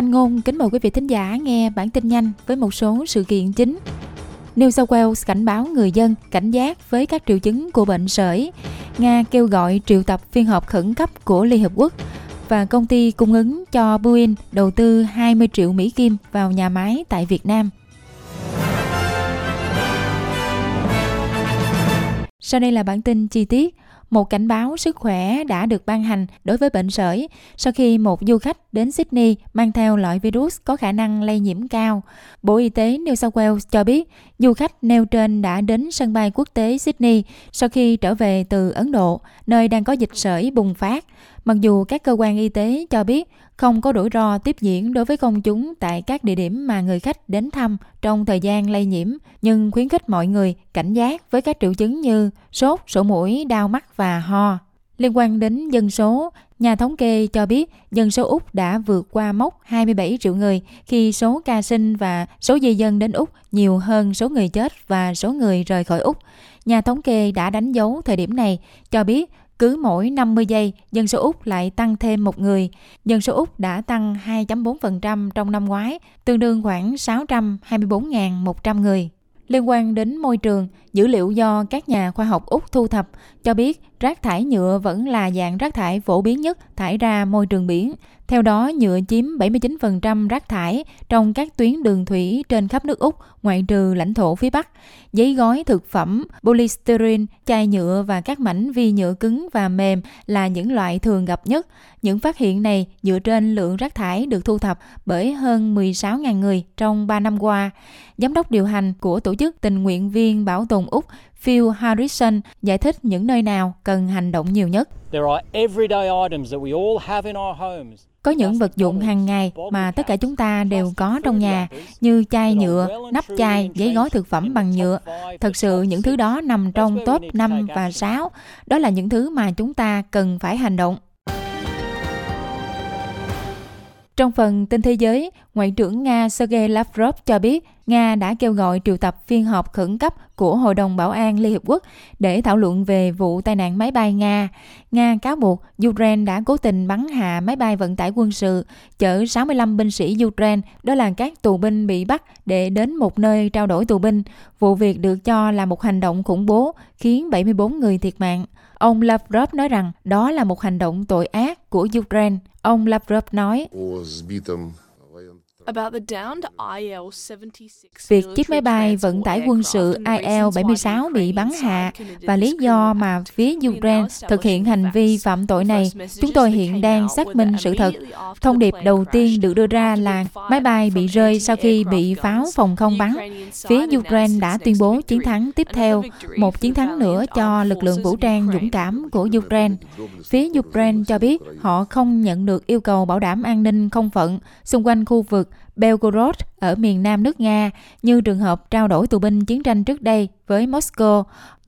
Thanh Ngôn kính mời quý vị thính giả nghe bản tin nhanh với một số sự kiện chính. New South Wales cảnh báo người dân cảnh giác với các triệu chứng của bệnh sởi. Nga kêu gọi triệu tập phiên họp khẩn cấp của Liên hợp quốc. Và công ty cung ứng cho Boeing đầu tư 20 triệu Mỹ Kim vào nhà máy tại Việt Nam. Sau đây là bản tin chi tiết. Một cảnh báo sức khỏe đã được ban hành đối với bệnh sởi sau khi một du khách đến Sydney mang theo loại virus có khả năng lây nhiễm cao. Bộ Y tế New South Wales cho biết du khách nêu trên đã đến sân bay quốc tế Sydney sau khi trở về từ Ấn Độ, nơi đang có dịch sởi bùng phát. Mặc dù các cơ quan y tế cho biết không có rủi ro tiếp diễn đối với công chúng tại các địa điểm mà người khách đến thăm trong thời gian lây nhiễm, nhưng khuyến khích mọi người cảnh giác với các triệu chứng như sốt, sổ mũi, đau mắt và ho. Liên quan đến dân số, nhà thống kê cho biết dân số Úc đã vượt qua mốc 27 triệu người khi số ca sinh và số di dân đến Úc nhiều hơn số người chết và số người rời khỏi Úc. Nhà thống kê đã đánh dấu thời điểm này, cho biết cứ mỗi 50 giây, dân số Úc lại tăng thêm một người. Dân số Úc đã tăng 2.4% trong năm ngoái, tương đương khoảng 624.100 người. Liên quan đến môi trường, dữ liệu do các nhà khoa học Úc thu thập cho biết rác thải nhựa vẫn là dạng rác thải phổ biến nhất thải ra môi trường biển. Theo đó, nhựa chiếm 79% rác thải trong các tuyến đường thủy trên khắp nước Úc, ngoại trừ lãnh thổ phía Bắc. Giấy gói thực phẩm, polystyrene, chai nhựa và các mảnh vi nhựa cứng và mềm là những loại thường gặp nhất. Những phát hiện này dựa trên lượng rác thải được thu thập bởi hơn 16.000 người trong 3 năm qua. Giám đốc điều hành của Tổ chức Tình nguyện viên Bảo tồn Úc Phil Harrison giải thích những nơi nào cần hành động nhiều nhất. Có những vật dụng hàng ngày mà tất cả chúng ta đều có trong nhà, như chai nhựa, nắp chai, giấy gói thực phẩm bằng nhựa. Thật sự những thứ đó nằm trong top 5 và 6. Đó là những thứ mà chúng ta cần phải hành động. Trong phần tin thế giới, Ngoại trưởng Nga Sergei Lavrov cho biết Nga đã kêu gọi triệu tập phiên họp khẩn cấp của Hội đồng Bảo an Liên Hiệp Quốc để thảo luận về vụ tai nạn máy bay Nga. Nga cáo buộc Ukraine đã cố tình bắn hạ máy bay vận tải quân sự chở 65 binh sĩ Ukraine, đó là các tù binh bị bắt, để đến một nơi trao đổi tù binh. Vụ việc được cho là một hành động khủng bố, khiến 74 người thiệt mạng. Ông Lavrov nói rằng đó là một hành động tội ác của Ukraine. Ông Lavrov nói, việc chiếc máy bay vận tải quân sự IL-76 bị bắn hạ và lý do mà phía Ukraine thực hiện hành vi phạm tội này, chúng tôi hiện đang xác minh sự thật. Thông điệp đầu tiên được đưa ra là máy bay bị rơi sau khi bị pháo phòng không bắn. Phía Ukraine đã tuyên bố chiến thắng tiếp theo, một chiến thắng nữa cho lực lượng vũ trang dũng cảm của Ukraine. Phía Ukraine cho biết họ không nhận được yêu cầu bảo đảm an ninh không phận xung quanh khu vực Belgorod ở miền nam nước Nga, như trường hợp trao đổi tù binh chiến tranh trước đây với Moscow.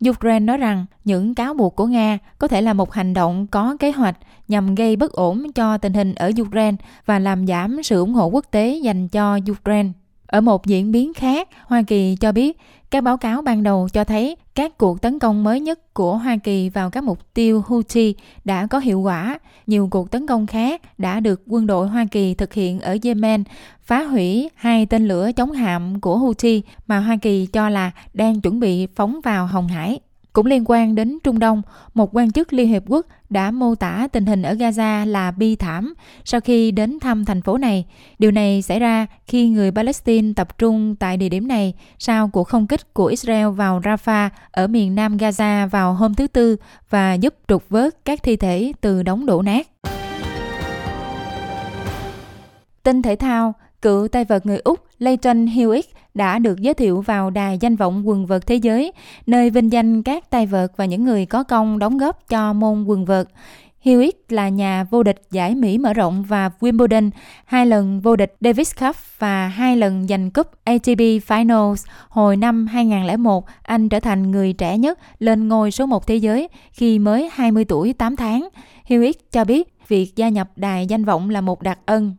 Ukraine nói rằng những cáo buộc của Nga có thể là một hành động có kế hoạch nhằm gây bất ổn cho tình hình ở Ukraine và làm giảm sự ủng hộ quốc tế dành cho Ukraine. Ở một diễn biến khác, Hoa Kỳ cho biết các báo cáo ban đầu cho thấy các cuộc tấn công mới nhất của Hoa Kỳ vào các mục tiêu Houthi đã có hiệu quả. Nhiều cuộc tấn công khác đã được quân đội Hoa Kỳ thực hiện ở Yemen, phá hủy 2 tên lửa chống hạm của Houthi mà Hoa Kỳ cho là đang chuẩn bị phóng vào Hồng Hải. Cũng liên quan đến Trung Đông, một quan chức Liên Hiệp Quốc đã mô tả tình hình ở Gaza là bi thảm sau khi đến thăm thành phố này. Điều này xảy ra khi người Palestine tập trung tại địa điểm này sau cuộc không kích của Israel vào Rafah ở miền nam Gaza vào hôm thứ Tư và giúp trục vớt các thi thể từ đống đổ nát. Tin thể thao, cựu tay vợt người Úc Lleyton Hewitt đã được giới thiệu vào đài danh vọng quần vợt thế giới, nơi vinh danh các tay vợt và những người có công đóng góp cho môn quần vợt. Hewitt là nhà vô địch giải Mỹ mở rộng và Wimbledon, 2 lần vô địch Davis Cup và 2 lần giành cúp ATP Finals. Hồi năm 2001, anh trở thành người trẻ nhất lên ngôi số 1 thế giới khi mới 20 tuổi 8 tháng. Hewitt cho biết Việc gia nhập đài danh vọng là một đặc ân.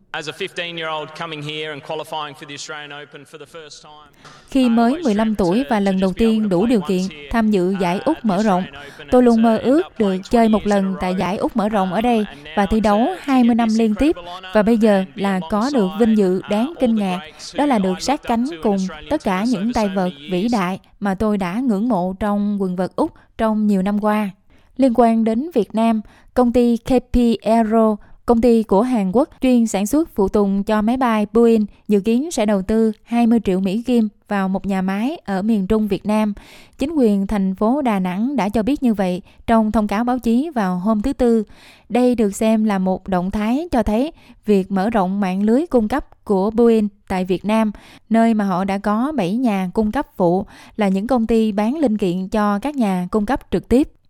Khi mới 15 tuổi và lần đầu tiên đủ điều kiện tham dự giải Úc mở rộng, tôi luôn mơ ước được chơi một lần tại giải Úc mở rộng ở đây và thi đấu 20 năm liên tiếp, và bây giờ là có được vinh dự đáng kinh ngạc, đó là được sát cánh cùng tất cả những tay vợt vĩ đại mà tôi đã ngưỡng mộ trong quần vợt Úc trong nhiều năm qua. Liên quan đến Việt Nam, công ty KP Aero, công ty của Hàn Quốc chuyên sản xuất phụ tùng cho máy bay Boeing, dự kiến sẽ đầu tư 20 triệu Mỹ Kim vào một nhà máy ở miền Trung Việt Nam. Chính quyền thành phố Đà Nẵng đã cho biết như vậy trong thông cáo báo chí vào hôm thứ Tư. Đây được xem là một động thái cho thấy việc mở rộng mạng lưới cung cấp của Boeing tại Việt Nam, nơi mà họ đã có 7 nhà cung cấp phụ là những công ty bán linh kiện cho các nhà cung cấp trực tiếp.